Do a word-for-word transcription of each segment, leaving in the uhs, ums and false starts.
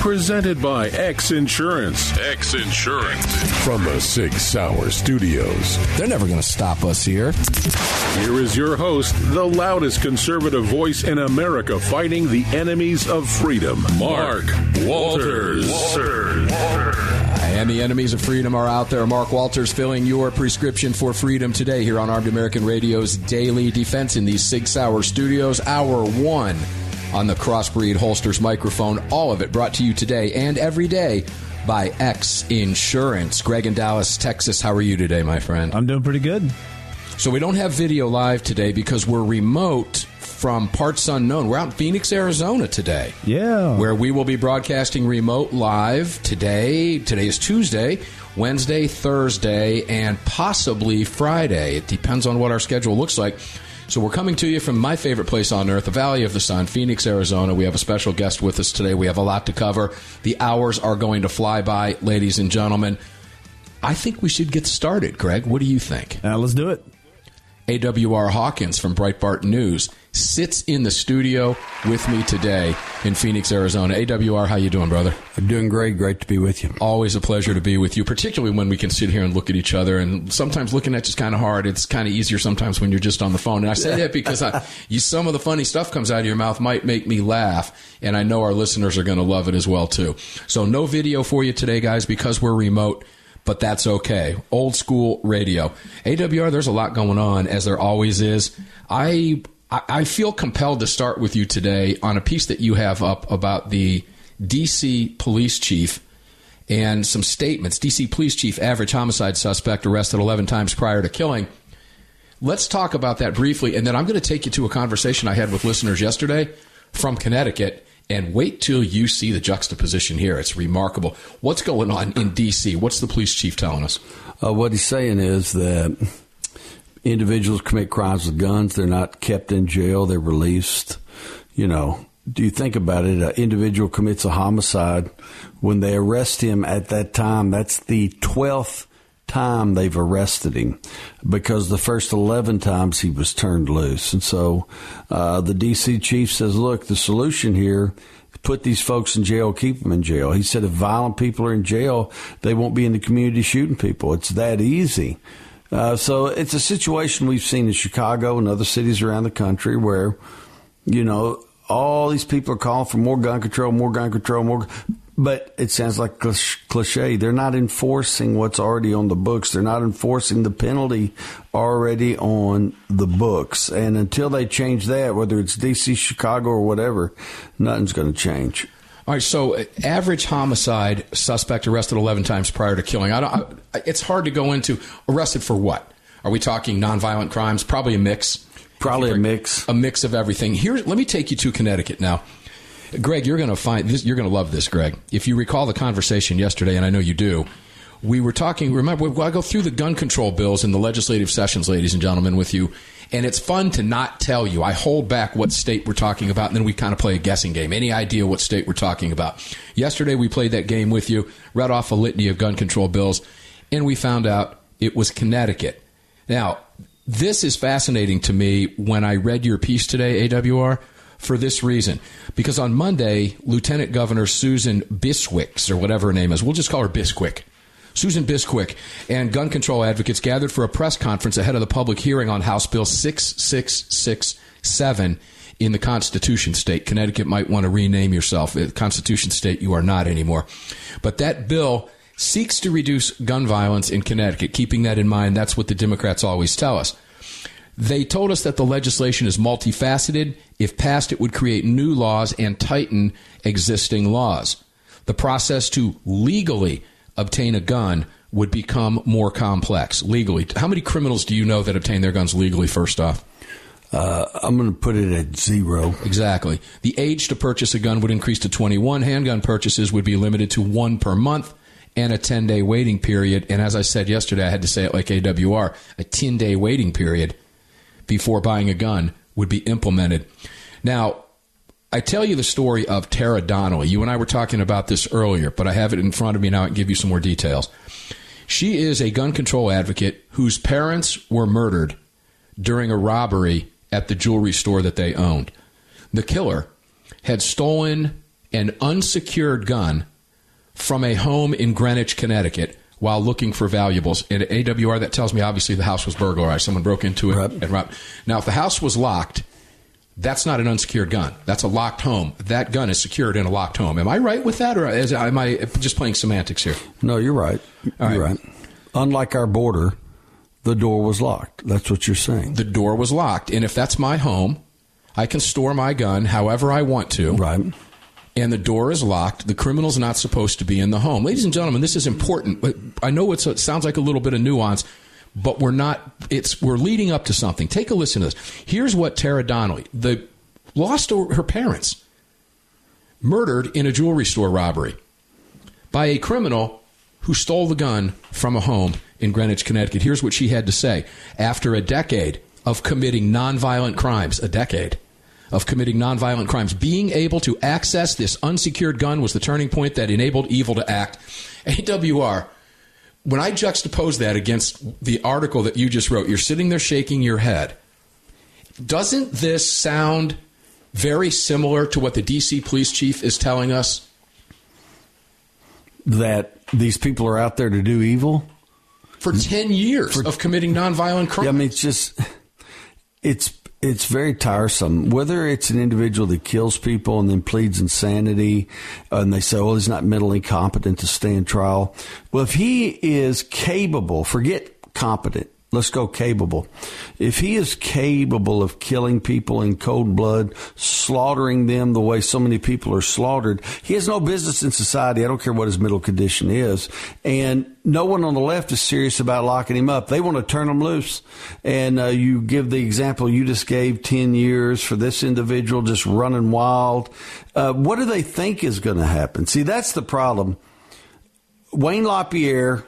Presented by X-Insurance. X-Insurance. From the Sig Sauer Studios. They're never going to stop us here. Here is your host, the loudest conservative voice in America fighting the enemies of freedom, Mark Walters. Walters. And the enemies of freedom are out there. Mark Walters filling your prescription for freedom today here on Armed American Radio's Daily Defense in the Sig Sauer Studios, Hour one. On the Crossbreed Holsters microphone, all of it brought to you today and every day by X Insurance. Greg in Dallas, Texas, how are you today, my friend? I'm doing pretty good. So we don't have video live today because we're remote from parts unknown. We're out in Phoenix, Arizona today. Yeah. Where we will be broadcasting remote live today. Today is Tuesday, Wednesday, Thursday, and possibly Friday. It depends on what our schedule looks like. So we're coming to you from my favorite place on earth, the Valley of the Sun, Phoenix, Arizona. We have a special guest with us today. We have a lot to cover. The hours are going to fly by, ladies and gentlemen. I think we should get started, Greg. What do you think? Uh, let's do it. A W R Hawkins from Breitbart News sits in the studio with me today in Phoenix, Arizona. A W R, how you doing, brother? I'm doing great. Great to be with you. Always a pleasure to be with you, particularly when we can sit here and look at each other. And sometimes looking at you is kind of hard. It's kind of easier sometimes when you're just on the phone. And I say that because I, you, some of the funny stuff comes out of your mouth might make me laugh, and I know our listeners are going to love it as well, too. So no video for you today, guys, because we're remote. But that's okay. Old school radio. A W R, there's a lot going on, as there always is. I I feel compelled to start with you today on a piece that you have up about the D C police chief and some statements. D C police chief, average homicide suspect, arrested eleven times prior to killing. Let's talk about that briefly, and then I'm going to take you to a conversation I had with listeners yesterday from Connecticut. And wait till you see the juxtaposition here. It's remarkable. What's going on in D C? What's the police chief telling us? Uh, what he's saying is that individuals commit crimes with guns. They're not kept in jail. They're released. You know, do you think about it? An individual commits a homicide. When they arrest him at that time, that's the twelfth time they've arrested him, because the first eleven times he was turned loose. And so uh, the D C chief says, look, the solution here, put these folks in jail, keep them in jail. He said if violent people are in jail, they won't be in the community shooting people. It's that easy. Uh, so it's a situation we've seen in Chicago and other cities around the country where, you know, all these people are calling for more gun control, more gun control, more But it sounds like cliche. They're not enforcing what's already on the books. They're not enforcing the penalty already on the books. And until they change that, whether it's D C, Chicago, or whatever, nothing's going to change. All right, so average homicide suspect arrested eleven times prior to killing. I don't, I, it's hard to go into arrested for what? Are we talking nonviolent crimes? Probably a mix. Probably a mix. A mix of everything. Here, let me take you to Connecticut now. Greg, you're going to find this, you're going to love this, Greg. If you recall the conversation yesterday, and I know you do, we were talking. Remember, I go through the gun control bills in the legislative sessions, ladies and gentlemen, with you, and it's fun to not tell you. I hold back what state we're talking about, and then we kind of play a guessing game. Any idea what state we're talking about? Yesterday, we played that game with you, read off a litany of gun control bills, and we found out it was Connecticut. Now, this is fascinating to me when I read your piece today, A W R. For this reason, because on Monday, Lieutenant Governor Susan Biswicks, or whatever her name is, we'll just call her Bisquick, Susan Bisquick, and gun control advocates gathered for a press conference ahead of the public hearing on House Bill six six six seven in the Constitution State. Connecticut might want to rename yourself. Constitution State, you are not anymore. But that bill seeks to reduce gun violence in Connecticut. Keeping that in mind, that's what the Democrats always tell us. They told us that the legislation is multifaceted. If passed, it would create new laws and tighten existing laws. The process to legally obtain a gun would become more complex. Legally. How many criminals do you know that obtain their guns legally, first off? Uh, I'm going to put it at zero. Exactly. The age to purchase a gun would increase to twenty-one. Handgun purchases would be limited to one per month. And a ten-day waiting period. And as I said yesterday, I had to say it like A W R, a ten-day waiting period. before buying a gun would be implemented. Now, I tell you the story of Tara Donnelly. You and I were talking about this earlier, but I have it in front of me now and give you some more details. She is a gun control advocate whose parents were murdered during a robbery at the jewelry store that they owned. The killer had stolen an unsecured gun from a home in Greenwich, Connecticut, while looking for valuables. And at A W R, that tells me, obviously, the house was burglarized. Someone broke into it right. and robbed. Now, if the house was locked, that's not an unsecured gun. That's a locked home. That gun is secured in a locked home. Am I right with that, or is, am I just playing semantics here? No, you're right. All you're right. right. Unlike our border, the door was locked. That's what you're saying. The door was locked. And if that's my home, I can store my gun however I want to. Right. And the door is locked. The criminal's not supposed to be in the home. Ladies and gentlemen, this is important. I know it's a, it sounds like a little bit of nuance, but we're not, it's, we're leading up to something. Take a listen to this. Here's what Tara Donnelly, the lost her parents, murdered in a jewelry store robbery by a criminal who stole the gun from a home in Greenwich, Connecticut. Here's what she had to say. After a decade of committing nonviolent crimes, a decade of committing nonviolent crimes, being able to access this unsecured gun was the turning point that enabled evil to act. A W R, when I juxtapose that against the article that you just wrote, you're sitting there shaking your head. Doesn't this sound very similar to what the D C police chief is telling us? That these people are out there to do evil? For ten years For, of committing nonviolent crimes. Yeah, I mean, it's just, it's, it's very tiresome. Whether it's an individual that kills people and then pleads insanity, and they say, well, he's not mentally competent to stand trial. Well, if he is capable, forget competent, let's go capable. If he is capable of killing people in cold blood, slaughtering them the way so many people are slaughtered, he has no business in society. I don't care what his mental condition is. And no one on the left is serious about locking him up. They want to turn him loose. And uh, you give the example you just gave, ten years for this individual just running wild. Uh, what do they think is going to happen? See, that's the problem. Wayne LaPierre,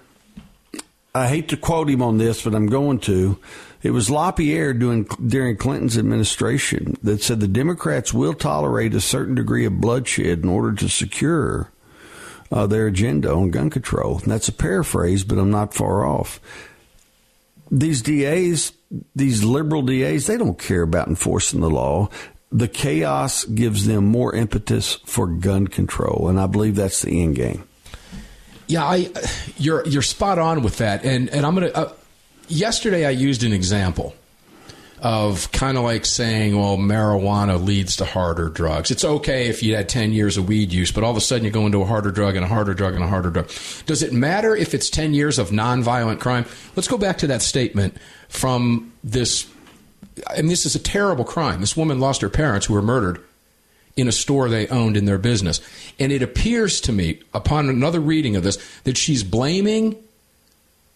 I hate to quote him on this, but I'm going to. It was LaPierre doing, during Clinton's administration that said the Democrats will tolerate a certain degree of bloodshed in order to secure uh, their agenda on gun control. And that's a paraphrase, but I'm not far off. These D As, these liberal D As, they don't care about enforcing the law. The chaos gives them more impetus for gun control, and I believe that's the end game. Yeah, I, you're you're spot on with that, and and I'm gonna. Uh, yesterday, I used an example of kind of like saying, well, marijuana leads to harder drugs. It's okay if you had ten years of weed use, but all of a sudden you go into a harder drug and a harder drug and a harder drug. Does it matter if it's ten years of nonviolent crime? Let's go back to that statement from this. And this is a terrible crime. This woman lost her parents, who were murdered in a store they owned in their business. And it appears to me, upon another reading of this, that she's blaming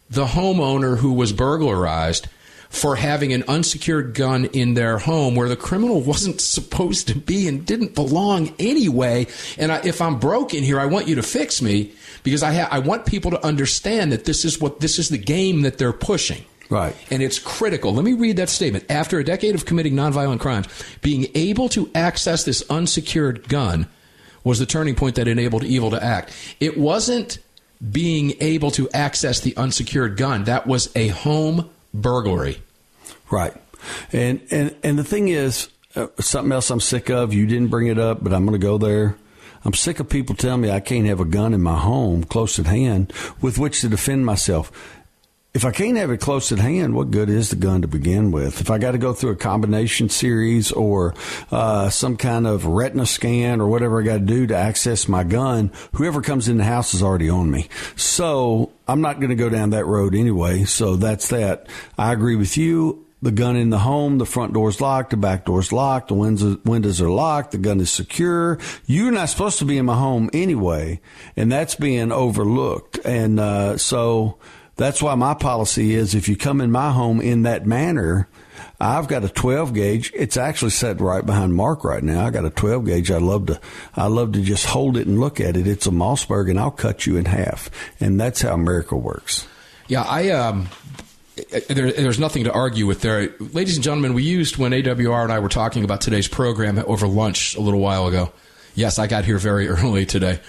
the homeowner who was burglarized for having an unsecured gun in their home where the criminal wasn't supposed to be and didn't belong anyway. And I, if I'm broken here, I want you to fix me, because I ha- I want people to understand that this is what this is the game that they're pushing. Right. And it's critical. Let me read that statement. After a decade of committing nonviolent crimes, being able to access this unsecured gun was the turning point that enabled evil to act. It wasn't being able to access the unsecured gun. That was a home burglary. Right. And and, and the thing is, uh, something else I'm sick of, you didn't bring it up, but I'm going to go there. I'm sick of people telling me I can't have a gun in my home close at hand with which to defend myself. If I can't have it close at hand, what good is the gun to begin with? If I got to go through a combination series or uh, some kind of retina scan or whatever I got to do to access my gun, whoever comes in the house is already on me. So I'm not going to go down that road anyway. So that's that. I agree with you. The gun in the home, the front door's locked, the back door's locked, the windows, windows are locked, the gun is secure. You're not supposed to be in my home anyway, and that's being overlooked. And uh, so... that's why my policy is, if you come in my home in that manner, I've got a twelve gauge. It's actually set right behind Mark right now. I got a twelve gauge. I love to, I love to just hold it and look at it. It's a Mossberg, and I'll cut you in half. And that's how America works. Yeah, I um, There, there's nothing to argue with there. Ladies and gentlemen, we used when A W R and I were talking about today's program over lunch a little while ago. Yes, I got here very early today.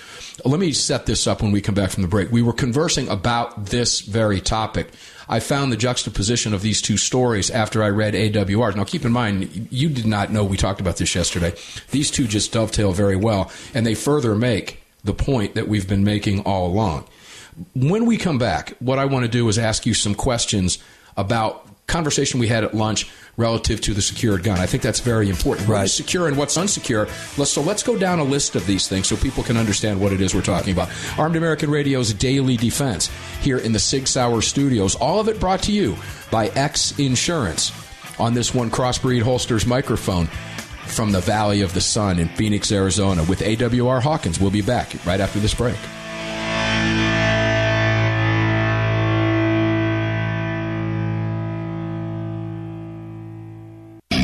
Let me set this up when we come back from the break. We were conversing about this very topic. I found the juxtaposition of these two stories after I read A W R. Now, keep in mind, you did not know we talked about this yesterday. These two just dovetail very well, and they further make the point that we've been making all along. When we come back, what I want to do is ask you some questions about conversation we had at lunch relative to the secured gun. I think that's very important. Right. What's secure and what's unsecure. Let's, so let's go down a list of these things so people can understand what it is we're talking about. Armed American Radio's Daily Defense here in the Sig Sauer studios. All of it brought to you by X-Insurance. On this one, Crossbreed Holsters microphone from the Valley of the Sun in Phoenix, Arizona with A W R Hawkins. We'll be back right after this break.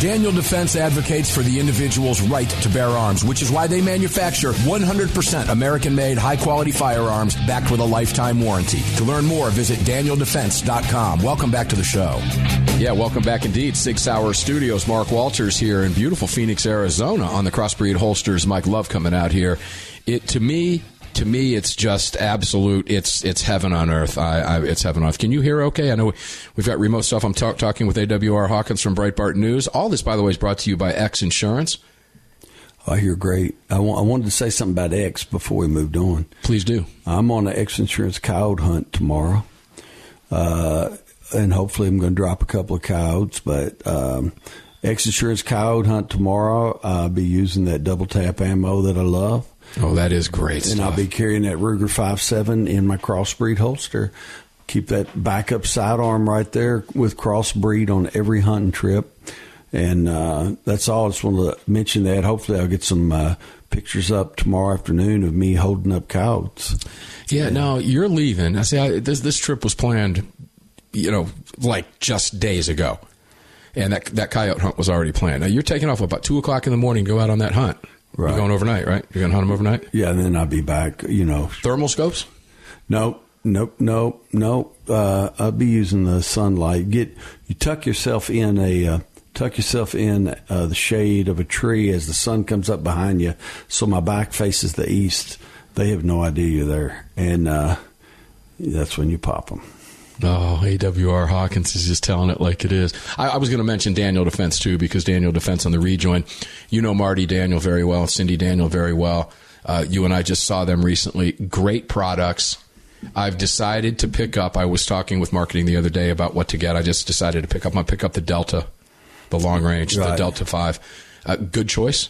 Daniel Defense advocates for the individual's right to bear arms, which is why they manufacture one hundred percent American-made, high-quality firearms backed with a lifetime warranty. To learn more, visit Daniel Defense dot com. Welcome back to the show. Yeah, welcome back indeed. Sig Sauer Studios, Mark Walters here in beautiful Phoenix, Arizona, on the Crossbreed Holsters. Mike Love coming out here. It to me, to me, it's just absolute. It's it's heaven on earth. I, I, it's heaven on earth. Can you hear okay? I know we, we've got remote stuff. I'm talk, talking with A W R Hawkins from Breitbart News. All this, by the way, is brought to you by X-Insurance. Oh, you're great. I, w- I wanted to say something about X before we moved on. Please do. I'm on an X-Insurance coyote hunt tomorrow, uh, and hopefully I'm going to drop a couple of coyotes, but um, X-Insurance coyote hunt tomorrow. I'll be using that double-tap ammo that I love. Oh, that is great and stuff. I'll be carrying that Ruger five seven in my Crossbreed holster. Keep that backup sidearm right there with Crossbreed on every hunting trip. And uh, that's all. I just want to mention that. Hopefully I'll get some uh, pictures up tomorrow afternoon of me holding up coyotes. Yeah, and, no, you're leaving. I see, I, this, this trip was planned, you know, like just days ago. And that, that coyote hunt was already planned. Now, you're taking off about two o'clock in the morning to go out on that hunt. Right. You're going overnight, right? You're going to hunt them overnight? Yeah, and then I'll be back, you know. Thermal scopes? No, nope, no, no. Uh, I'll be using the sunlight. Get you tuck yourself in a uh, tuck yourself in uh, the shade of a tree as the sun comes up behind you. So my back faces the east. They have no idea you're there, and uh, that's when you pop them. Oh, A W R Hawkins is just telling it like it is. I, I was going to mention Daniel Defense, too, because Daniel Defense on the rejoin, you know Marty Daniel very well, Cindy Daniel very well. Uh, you and I just saw them recently. Great products. I've decided to pick up. I was talking with marketing the other day about what to get. I just decided to pick up. I'm going to pick up the Delta, the long range, right. The Delta five. Uh, good choice.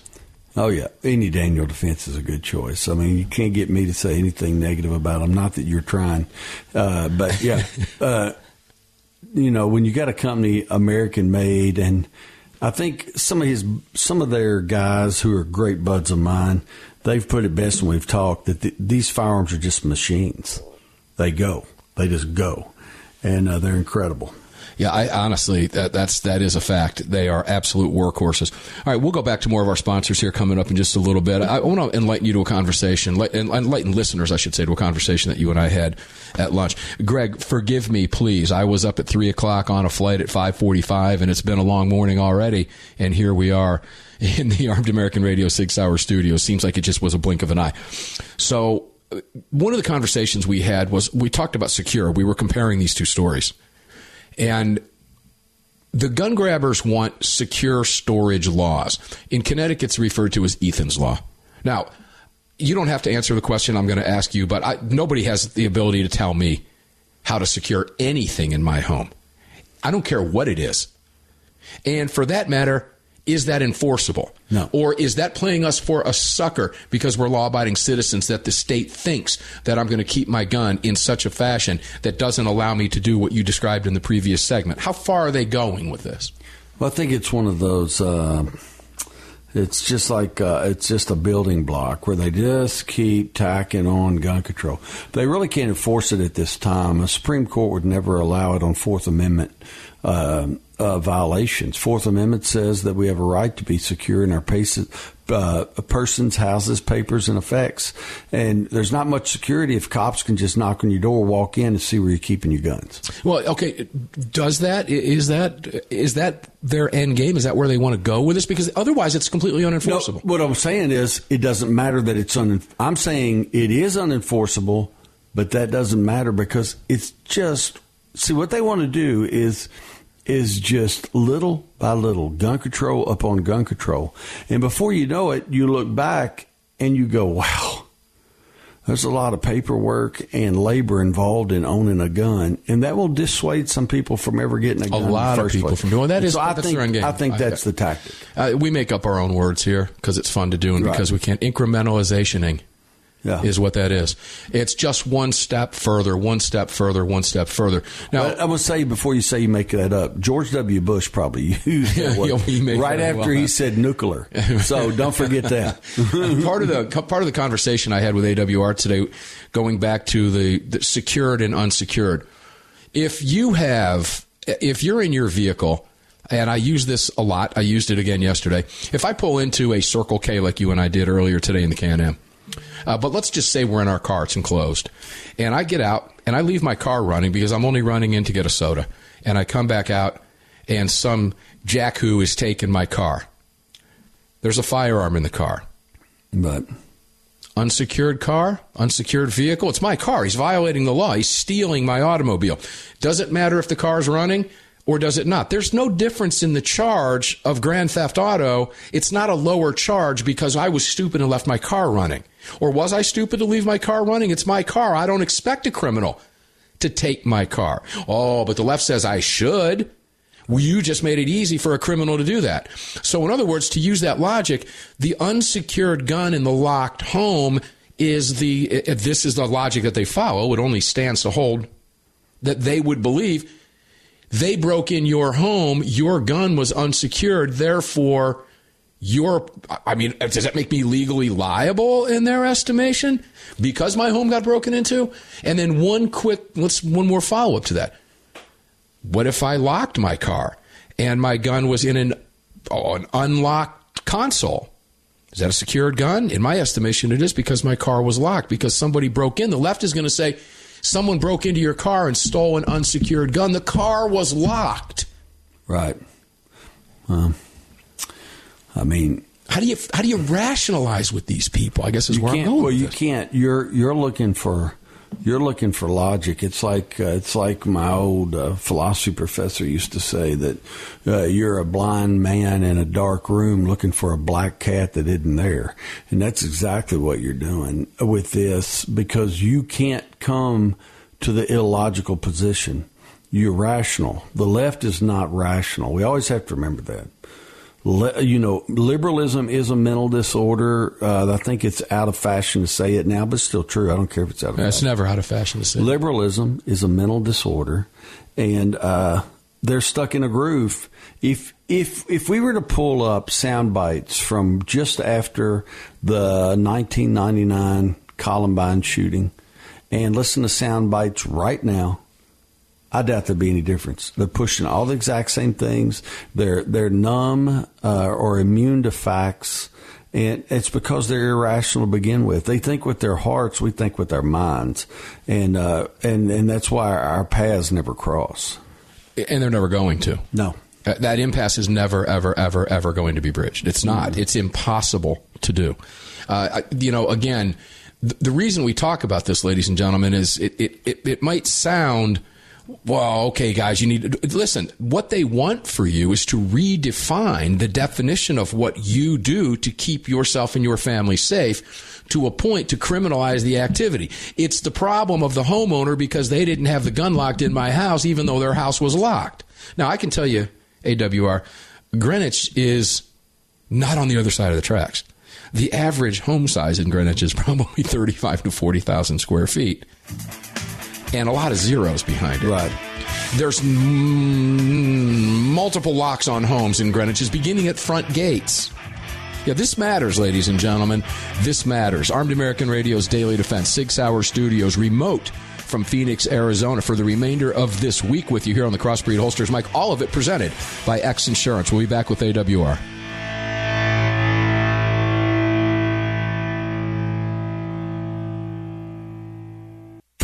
Oh, yeah. Any Daniel Defense is a good choice. I mean, you can't get me to say anything negative about them. Not that you're trying. Uh, but, yeah, uh, you know, when you got a company American-made, and I think some of his, some of their guys who are great buds of mine, they've put it best when we've talked that th- these firearms are just machines. They go. They just go. And uh, they're incredible. Yeah, I honestly, that, that's, that is a fact. They are absolute workhorses. All right, we'll go back to more of our sponsors here coming up in just a little bit. I want to enlighten you to a conversation, enlighten listeners, I should say, to a conversation that you and I had at lunch. Greg, forgive me, please. I was up at three o'clock on a flight at five forty-five, and it's been a long morning already, and here we are in the Armed American Radio six-hour studio. Seems like it just was a blink of an eye. So one of the conversations we had was we talked about Secure. We were comparing these two stories. And the gun grabbers want secure storage laws. In Connecticut, it's referred to as Ethan's Law. Now, you don't have to answer the question I'm going to ask you, but I, nobody has the ability to tell me how to secure anything in my home. I don't care what it is. And for that matter, is that enforceable? No. Or is that playing us for a sucker because we're law-abiding citizens that the state thinks that I'm going to keep my gun in such a fashion that doesn't allow me to do what you described in the previous segment? How far are they going with this? Well, I think it's one of those, uh, it's just like, uh, it's just a building block where they just keep tacking on gun control. They really can't enforce it at this time. The Supreme Court would never allow it on Fourth Amendment uh, uh, violations. Fourth Amendment says that we have a right to be secure in our paces, uh, persons, houses, papers, and effects. And there's not much security if cops can just knock on your door, walk in, and see where you're keeping your guns. Well, okay, does that is that is that their end game? Is that where they want to go with this? Because otherwise, it's completely unenforceable. No, what I'm saying is, it doesn't matter that it's un. I'm saying it is unenforceable, but that doesn't matter because it's just. See, what they want to do is is just little by little, gun control upon gun control. And before you know it, you look back and you go, wow, There's a lot of paperwork and labor involved in owning a gun, and that will dissuade some people from ever getting a gun. A lot in the first of people place. From doing that. Is so I that's think, their own game. I think that's I, the tactic. Uh, we make up our own words here because it's fun to do and right. because we can't. Incrementalizationing yeah. is what that is. It's just one step further, one step further, one step further. Now, I, I would say before you say you make that up, George W. Bush probably used that word yeah, right after well, he that. said nuclear. So don't forget that. part of the part of the conversation I had with A W R today, going back to the, the secured and unsecured. If you have, if you're in your vehicle. And I use this a lot. I used it again yesterday. If I pull into a Circle K like you and I did earlier today in the Can-Am, uh, but let's just say we're in our car, it's enclosed, and I get out and I leave my car running because I'm only running in to get a soda, and I come back out and some jack who is taking my car. There's a firearm in the car. But unsecured car, unsecured vehicle, it's my car. He's violating the law. He's stealing my automobile. Doesn't matter if the car's running. Or does it not? There's no difference in the charge of Grand Theft Auto. It's not a lower charge because I was stupid and left my car running. Or was I stupid to leave my car running? It's my car. I don't expect a criminal to take my car. Oh, but the left says I should. Well, you just made it easy for a criminal to do that. So in other words, to use that logic, the unsecured gun in the locked home is the, this is the logic that they follow. It only stands to hold that they would believe they broke in your home, your gun was unsecured, therefore, your, I mean, does that make me legally liable in their estimation? Because my home got broken into? And then one quick, let's one more follow-up to that. What if I locked my car and my gun was in an, oh, an unlocked console? Is that a secured gun? In my estimation, it is because my car was locked, because somebody broke in. The left is going to say, someone broke into your car and stole an unsecured gun. The car was locked. Right. Um, I mean, how do you how do you rationalize with these people? I guess is where I'm going. Well, you can't. You're you're looking for you're looking for logic. It's like uh, it's like my old uh, philosophy professor used to say that uh, you're a blind man in a dark room looking for a black cat that isn't there, and that's exactly what you're doing with this because you can't come to the illogical position. You're rational. The left is not rational. We always have to remember that. Le- you know, liberalism is a mental disorder. Uh, I think it's out of fashion to say it now, but it's still true. I don't care if it's out of fashion. It's never out of fashion to say it. Liberalism is a mental disorder, and uh, they're stuck in a groove. If if if we were to pull up sound bites from just after the nineteen ninety-nine Columbine shooting, and listen to sound bites right now, I doubt there'd be any difference. They're pushing all the exact same things. They're they're numb uh, or immune to facts, and it's because they're irrational to begin with. They think with their hearts. We think with our minds, and uh, and and that's why our paths never cross. And they're never going to. No, that impasse is never, ever, ever, ever going to be bridged. It's not. Mm-hmm. It's impossible to do. Uh, you know, again. The reason we talk about this, ladies and gentlemen, is it, it, it, it might sound, well, okay, guys, you need to listen. What they want for you is to redefine the definition of what you do to keep yourself and your family safe to a point to criminalize the activity. It's the problem of the homeowner because they didn't have the gun locked in my house, even though their house was locked. Now, I can tell you, A W R, Greenwich is not on the other side of the tracks. The average home size in Greenwich is probably thirty-five to forty thousand square feet and a lot of zeros behind it. Right. There's m- multiple locks on homes in Greenwich, beginning at front gates. Yeah, this matters, ladies and gentlemen. This matters. Armed American Radio's Daily Defense, Sig Sauer Studios, remote from Phoenix, Arizona, for the remainder of this week with you here on the Crossbreed Holsters Mike. All of it presented by X-Insurance. We'll be back with A W R.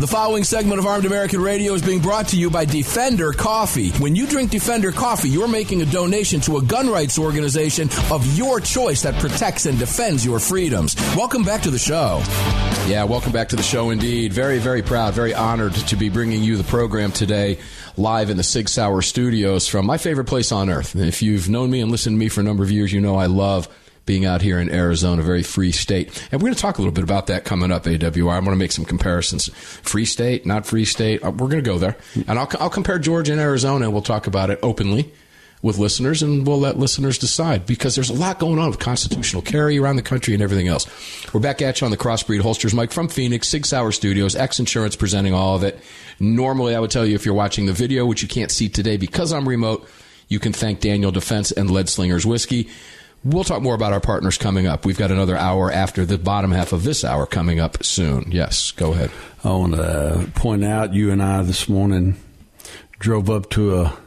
The following segment of Armed American Radio is being brought to you by Defender Coffee. When you drink Defender Coffee, you're making a donation to a gun rights organization of your choice that protects and defends your freedoms. Welcome back to the show. Yeah, welcome back to the show indeed. Very, very proud, very honored to be bringing you the program today live in the Sig Sauer studios from my favorite place on earth. And if you've known me and listened to me for a number of years, you know I love being out here in Arizona, a very free state. And we're going to talk a little bit about that coming up, A W R. I'm going to make some comparisons. Free state, not free state. We're going to go there. And I'll, I'll compare Georgia and Arizona, and we'll talk about it openly. with listeners, and we'll let listeners decide, because there's a lot going on with constitutional carry around the country and everything else. We're back at you on the Crossbreed Holsters mic from Phoenix, Sig Sauer Studios, X-Insurance presenting all of it. Normally, I would tell you if you're watching the video, which you can't see today because I'm remote, you can thank Daniel Defense and Lead Slingers Whiskey. We'll talk more about our partners coming up. We've got another hour after the bottom half of this hour coming up soon. Yes, go ahead. I want to point out, you and I this morning drove up to a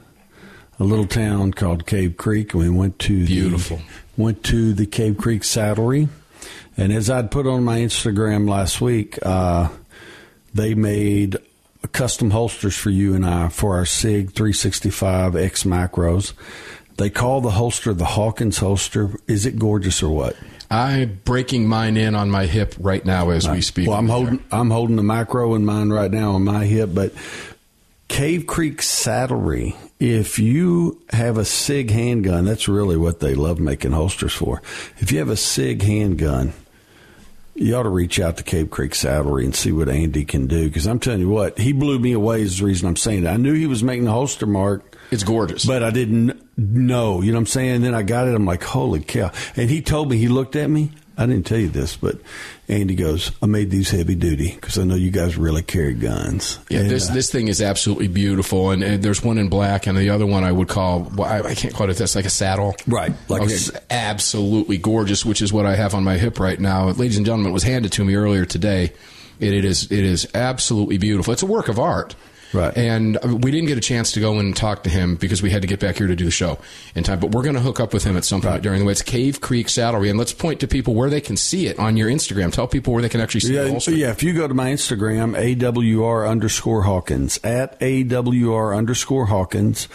a little town called Cave Creek, and we went to beautiful the, went to the Cave Creek Saddlery. And as I'd put on my Instagram last week, uh, they made custom holsters for you and I for our Sig three sixty-five X Micros. They call the holster the Hawkins holster. Is it gorgeous or what? I'm breaking mine in on my hip right now as right. we speak. Well, I'm holding there. I'm holding the micro in mine right now on my hip, but Cave Creek Saddlery, if you have a Sig handgun, that's really what they love making holsters for. If you have a Sig handgun, you ought to reach out to Cave Creek Saddlery and see what Andy can do, because I'm telling you what, he blew me away is the reason I'm saying that. I knew he was making the holster, Mark. It's gorgeous. But I didn't know, you know what I'm saying? And then I got it, I'm like, holy cow. And he told me, he looked at me. I didn't tell you this, but Andy goes, I made these heavy duty because I know you guys really carry guns. Yeah, and this uh, this thing is absolutely beautiful. And, and there's one in black, and the other one I would call, well, I, I can't call it this, like a saddle. Right. Like okay. a, absolutely gorgeous, which is what I have on my hip right now. Ladies and gentlemen, it was handed to me earlier today. It, it is it is absolutely beautiful. It's a work of art. Right. And we didn't get a chance to go and talk to him because we had to get back here to do the show in time. But we're going to hook up with him at some point right. during the way. It's Cave Creek Saddlery. And let's point to people where they can see it on your Instagram. Tell people where they can actually see yeah, the holster. Yeah, if you go to my Instagram, A W R underscore Hawkins, at A W R underscore Hawkins,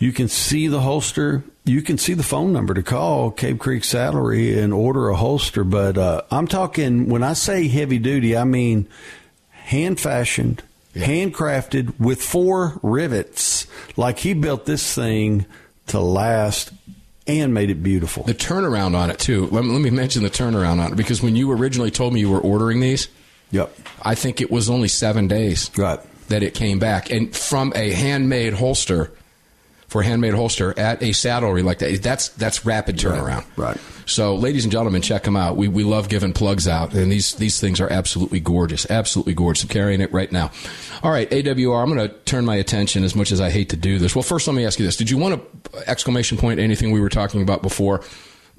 you can see the holster. You can see the phone number to call Cave Creek Saddlery and order a holster. But uh, I'm talking, when I say heavy duty, I mean hand-fashioned. Yeah. Handcrafted with four rivets, like he built this thing to last and made it beautiful. The turnaround on it, too. Let me, let me mention the turnaround on it, because when you originally told me you were ordering these, yep, I think it was only seven days right. that it came back. And from a handmade holster, for a handmade holster at a saddlery like that, that's that's rapid turnaround. Right. right. So, ladies and gentlemen, check them out. We we love giving plugs out, and these these things are absolutely gorgeous, absolutely gorgeous. I'm carrying it right now. All right, A W R, I'm going to turn my attention, as much as I hate to do this. Well, first, let me ask you this. Did you want to exclamation point anything we were talking about before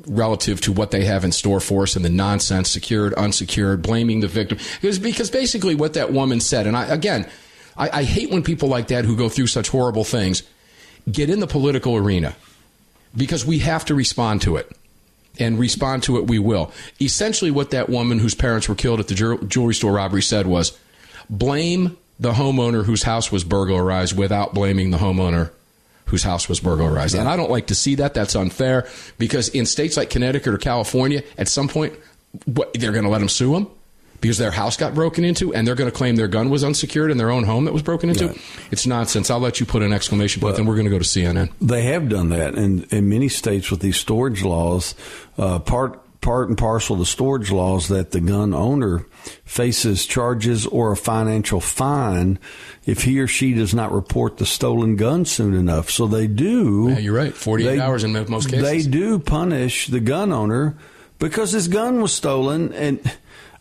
relative to what they have in store for us and the nonsense, secured, unsecured, blaming the victim? Because, because basically what that woman said, and I, again, I, I hate when people like that who go through such horrible things get in the political arena, because we have to respond to it, and respond to it we will. Essentially what that woman whose parents were killed at the jewelry store robbery said was, blame the homeowner whose house was burglarized without blaming the homeowner whose house was burglarized. And I don't like to see that. That's unfair, because in states like Connecticut or California, at some point, what, they're going to let them sue them because their house got broken into, and they're going to claim their gun was unsecured in their own home that was broken into. Right. It's nonsense. I'll let you put an exclamation point, well, then we're going to go to C N N. They have done that in, in many states with these storage laws, uh, part part and parcel to storage laws, that the gun owner faces charges or a financial fine if he or she does not report the stolen gun soon enough. So they do. Yeah, you're right. forty-eight they, hours in most cases. They do punish the gun owner because his gun was stolen, and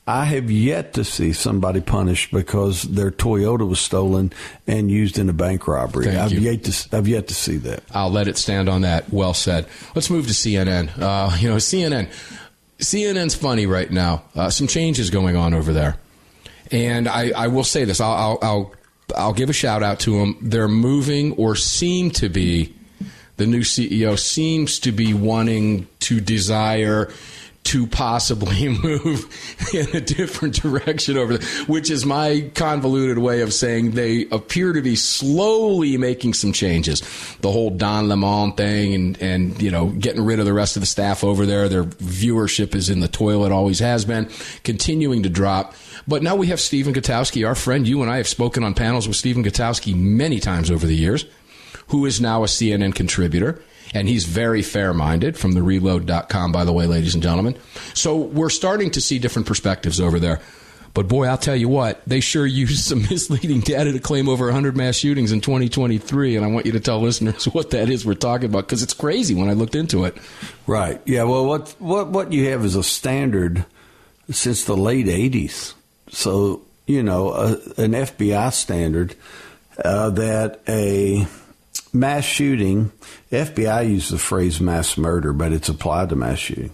I have yet to see somebody punished because their Toyota was stolen and used in a bank robbery. Thank I've you. yet to I've yet to see that. I'll let it stand on that. Well said. Let's move to C N N. Uh, you know, C N N, C N N's funny right now. Uh, some changes going on over there, and I, I will say this. I'll, I'll I'll I'll give a shout out to them. They're moving, or seem to be. The new C E O seems to be wanting to desire. to possibly move in a different direction over there, which is my convoluted way of saying they appear to be slowly making some changes. The whole Don Lemon thing, and, and you know, getting rid of the rest of the staff over there. Their viewership is in the toilet, always has been, continuing to drop. But now we have Stephen Gutowski, our friend. You and I have spoken on panels with Stephen Gutowski many times over the years, who is now a C N N contributor. And he's very fair-minded, from the reload dot com, by the way, ladies and gentlemen. So we're starting to see different perspectives over there. But, boy, I'll tell you what, they sure used some misleading data to claim over one hundred mass shootings in twenty twenty-three, and I want you to tell listeners what that is we're talking about, because it's crazy when I looked into it. Right. Yeah, well, what what what you have is a standard since the late eighties. So, you know, a, an F B I standard uh, that a mass shooting, F B I uses the phrase mass murder, but it's applied to mass shooting.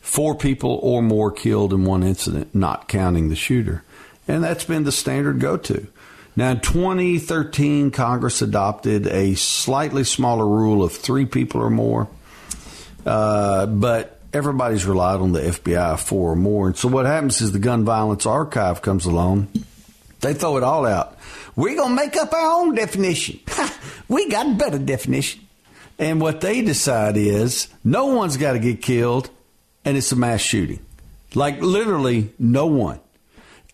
Four people or more killed in one incident, not counting the shooter. And that's been the standard go-to. Now, in twenty thirteen, Congress adopted a slightly smaller rule of three people or more. Uh, but everybody's relied on the F B I, four or more. And so what happens is the Gun Violence Archive comes along. They throw it all out. We're going to make up our own definition. We got a better definition. And what they decide is no one's got to get killed. And it's a mass shooting. Like, literally, no one.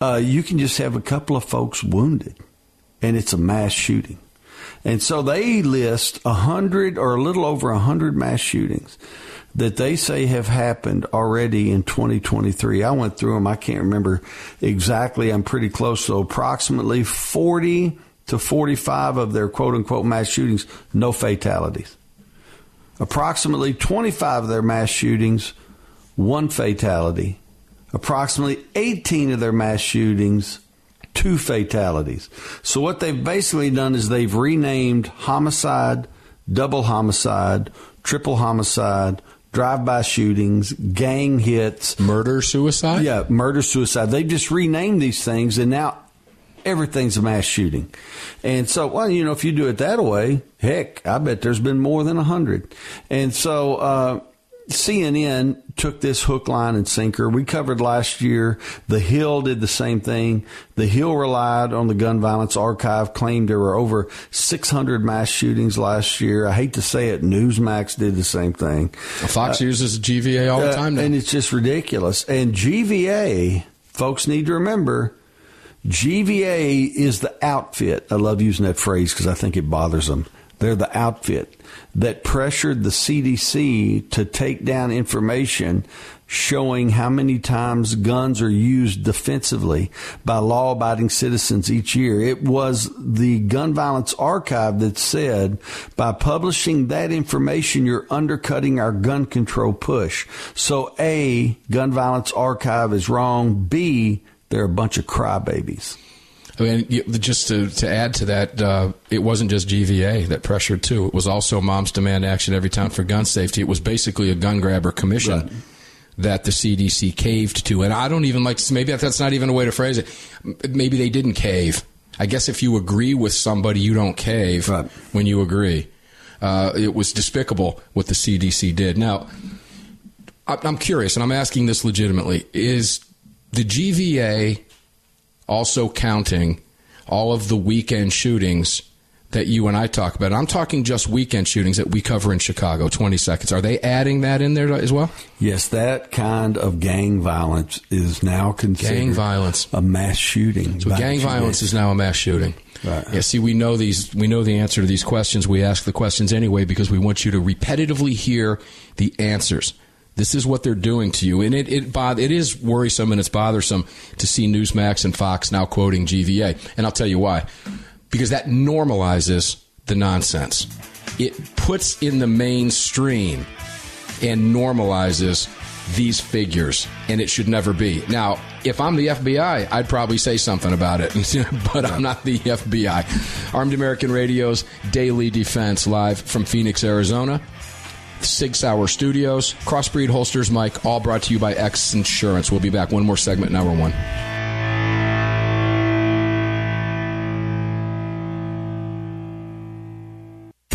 Uh, you can just have a couple of folks wounded, and it's a mass shooting. And so they list one hundred or a little over one hundred mass shootings that they say have happened already in twenty twenty-three. I went through them. I can't remember exactly. I'm pretty close. So approximately forty to forty-five of their quote-unquote mass shootings, no fatalities. Approximately twenty-five of their mass shootings, one fatality. Approximately eighteen of their mass shootings, two fatalities. So what they've basically done is they've renamed homicide, double homicide, triple homicide, drive-by shootings, gang hits. Murder, suicide? Yeah, murder, suicide. They've just renamed these things, and now everything's a mass shooting. And so, well, you know, if you do it that way, heck, I bet there's been more than one hundred. And so... uh C N N took this hook, line, and sinker. We covered last year. The Hill did the same thing. The Hill relied on the Gun Violence Archive, claimed there were over six hundred mass shootings last year. I hate to say it. Newsmax did the same thing. Well, Fox uh, uses G V A all uh, the time now. And it's just ridiculous. And G V A, folks need to remember, G V A is the outfit. I love using that phrase because I think it bothers them. They're the outfit that pressured the C D C to take down information showing how many times guns are used defensively by law-abiding citizens each year. It was the Gun Violence Archive that said, by publishing that information, you're undercutting our gun control push. So, A, Gun Violence Archive is wrong. B, they're a bunch of crybabies. I mean, just to, to add to that, uh, it wasn't just G V A that pressured, too. It was also Moms Demand Action, Everytown for Gun Safety. It was basically a gun grabber commission right. that the C D C caved to. And I don't even like – maybe that's not even a way to phrase it. Maybe they didn't cave. I guess if you agree with somebody, you don't cave right. when you agree. Uh, it was despicable what the C D C did. Now, I'm curious, and I'm asking this legitimately. Is the G V A – also counting all of the weekend shootings that you and I talk about? I'm talking just weekend shootings that we cover in Chicago, twenty seconds. Are they adding that in there as well? Yes, that kind of gang violence is now considered gang violence. A mass shooting. So gang violence is now a mass shooting. Right. Yeah, see, we know these. We know the answer to these questions. We ask the questions anyway because we want you to repetitively hear the answers. This is what they're doing to you. And it it, it is worrisome and it's bothersome to see Newsmax and Fox now quoting G V A. And I'll tell you why. Because that normalizes the nonsense. It puts in the mainstream and normalizes these figures. And it should never be. Now, if I'm the F B I, I'd probably say something about it. But I'm not the F B I. Armed American Radio's Daily Defense, live from Phoenix, Arizona. Sig Sauer Studios, Crossbreed Holsters, Mike, all brought to you by X-Insurance. We'll be back. One more segment in hour one.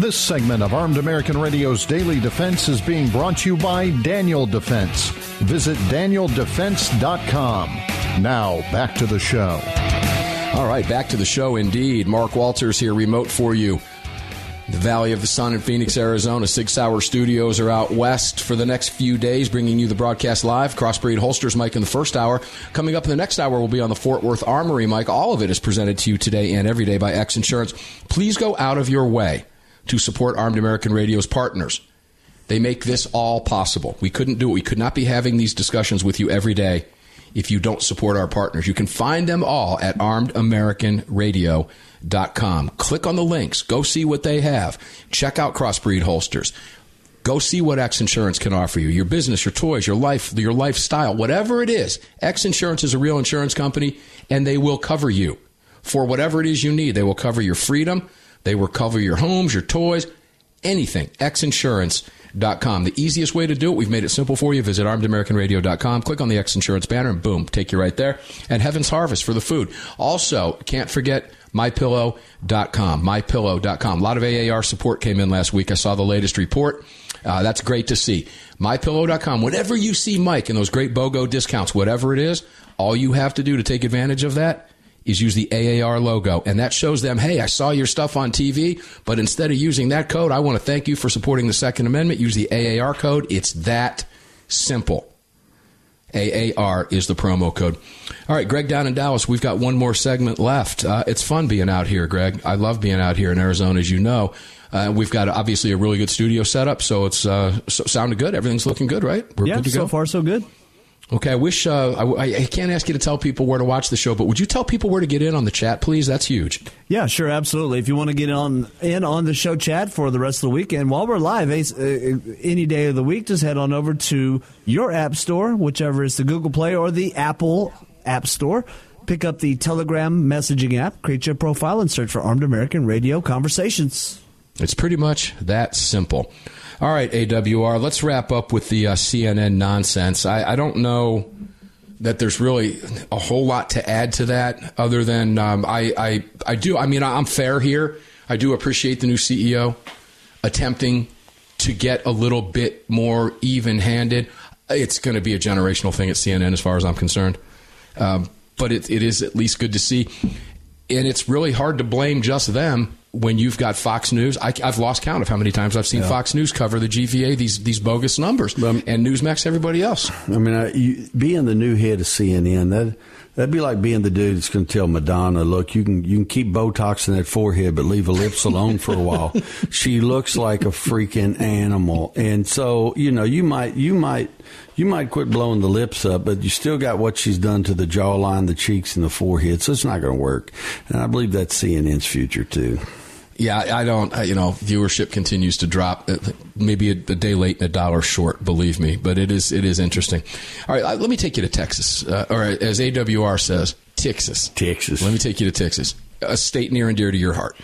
This segment of Armed American Radio's Daily Defense is being brought to you by Daniel Defense. Visit daniel defense dot com. Now, back to the show. All right, back to the show indeed. Mark Walters here, remote for you. The Valley of the Sun in Phoenix, Arizona. Sig Sauer Studios are out west for the next few days, bringing you the broadcast live. Crossbreed Holsters, Mike, in the first hour. Coming up in the next hour, we'll be on the Fort Worth Armory, Mike. All of it is presented to you today and every day by X Insurance. Please go out of your way to support Armed American Radio's partners. They make this all possible. We couldn't do it. We could not be having these discussions with you every day if you don't support our partners. You can find them all at armed american radio dot com. Click on the links. Go see what they have. Check out Crossbreed Holsters. Go see what X Insurance can offer you. Your business, your toys, your life, your lifestyle, whatever it is. X Insurance is a real insurance company, and they will cover you for whatever it is you need. They will cover your freedom. They will cover your homes, your toys, anything. X insurance dot com. The easiest way to do it, we've made it simple for you. Visit armed american radio dot com. Click on the X Insurance banner, and boom, take you right there. And Heaven's Harvest for the food. Also, can't forget my pillow dot com. my pillow dot com. A lot of A A R support came in last week. I saw the latest report. Uh, that's great to see. My Pillow dot com, whenever you see Mike and those great BOGO discounts, whatever it is, all you have to do to take advantage of that is use the A A R logo. And that shows them, hey, I saw your stuff on T V, but instead of using that code, I want to thank you for supporting the Second Amendment. Use the A A R code. It's that simple. A A R is the promo code. All right, Greg down in Dallas, we've got one more segment left. Uh, it's fun being out here, Greg. I love being out here in Arizona, as you know. Uh, we've got, obviously, a really good studio setup, so it's uh, so, sounded good. Everything's looking good, right? We're yeah, good to go? So far so good. Okay, I wish uh, I, I can't ask you to tell people where to watch the show, but would you tell people where to get in on the chat, please? That's huge. Yeah, sure, absolutely. If you want to get on in on the show chat for the rest of the week, and while we're live any day of the week, just head on over to your app store, whichever is the Google Play or the Apple App Store. Pick up the Telegram messaging app, create your profile, and search for Armed American Radio Conversations. It's pretty much that simple. All right, A W R, let's wrap up with the uh, C N N nonsense. I, I don't know that there's really a whole lot to add to that other than um, I, I, I do. I mean, I'm fair here. I do appreciate the new C E O attempting to get a little bit more even-handed. It's going to be a generational thing at C N N as far as I'm concerned. Um, but it, it is at least good to see. And it's really hard to blame just them. When you've got Fox News, I, I've lost count of how many times I've seen yeah. Fox News cover the G V A, these these bogus numbers, um, and Newsmax, everybody else. I mean, I, you, being the new head of C N N, that, that'd be like being the dude that's going to tell Madonna, look, you can you can keep Botox in that forehead, but leave her lips alone for a while. She looks like a freaking animal. And so, you know, you might you might you might quit blowing the lips up, but you still got what she's done to the jawline, the cheeks, and the forehead. So it's not going to work. And I believe that's C N N's future, too. Yeah, I don't, you know, viewership continues to drop, maybe a, a day late and a dollar short, believe me, but it is it is interesting. All right, let me take you to Texas, uh, or as A W R says, Texas. Texas. Let me take you to Texas, a state near and dear to your heart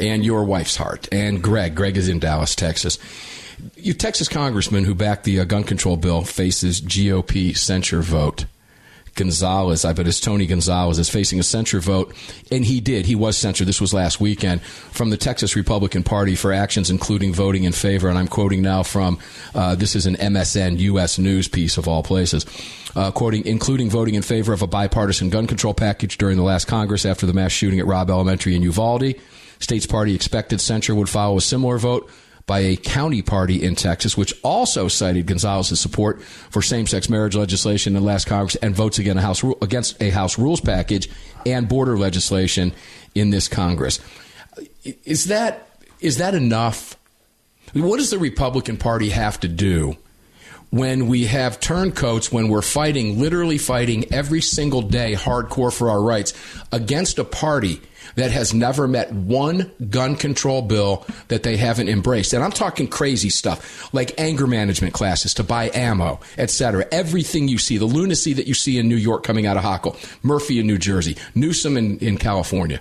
and your wife's heart. And Greg, Greg is in Dallas, Texas. You Texas congressman who backed the uh, gun control bill faces G O P censure vote. Gonzalez, I bet it's Tony Gonzalez, is facing a censure vote, and he did. He was censured. This was last weekend from the Texas Republican Party for actions including voting in favor, and I'm quoting now from, uh, this is an M S N U S News piece of all places, uh, quoting, including voting in favor of a bipartisan gun control package during the last Congress after the mass shooting at Robb Elementary in Uvalde. State's party expected censure would follow a similar vote by a county party in Texas, which also cited Gonzalez's support for same-sex marriage legislation in the last Congress and votes against a House, against a House rules package and border legislation in this Congress. Is that is that enough? What does the Republican Party have to do when we have turncoats, when we're fighting, literally fighting every single day hardcore for our rights against a party that has never met one gun control bill that they haven't embraced? And I'm talking crazy stuff like anger management classes to buy ammo, et cetera. Everything you see, the lunacy that you see in New York coming out of Hochul, Murphy in New Jersey, Newsom in, in California.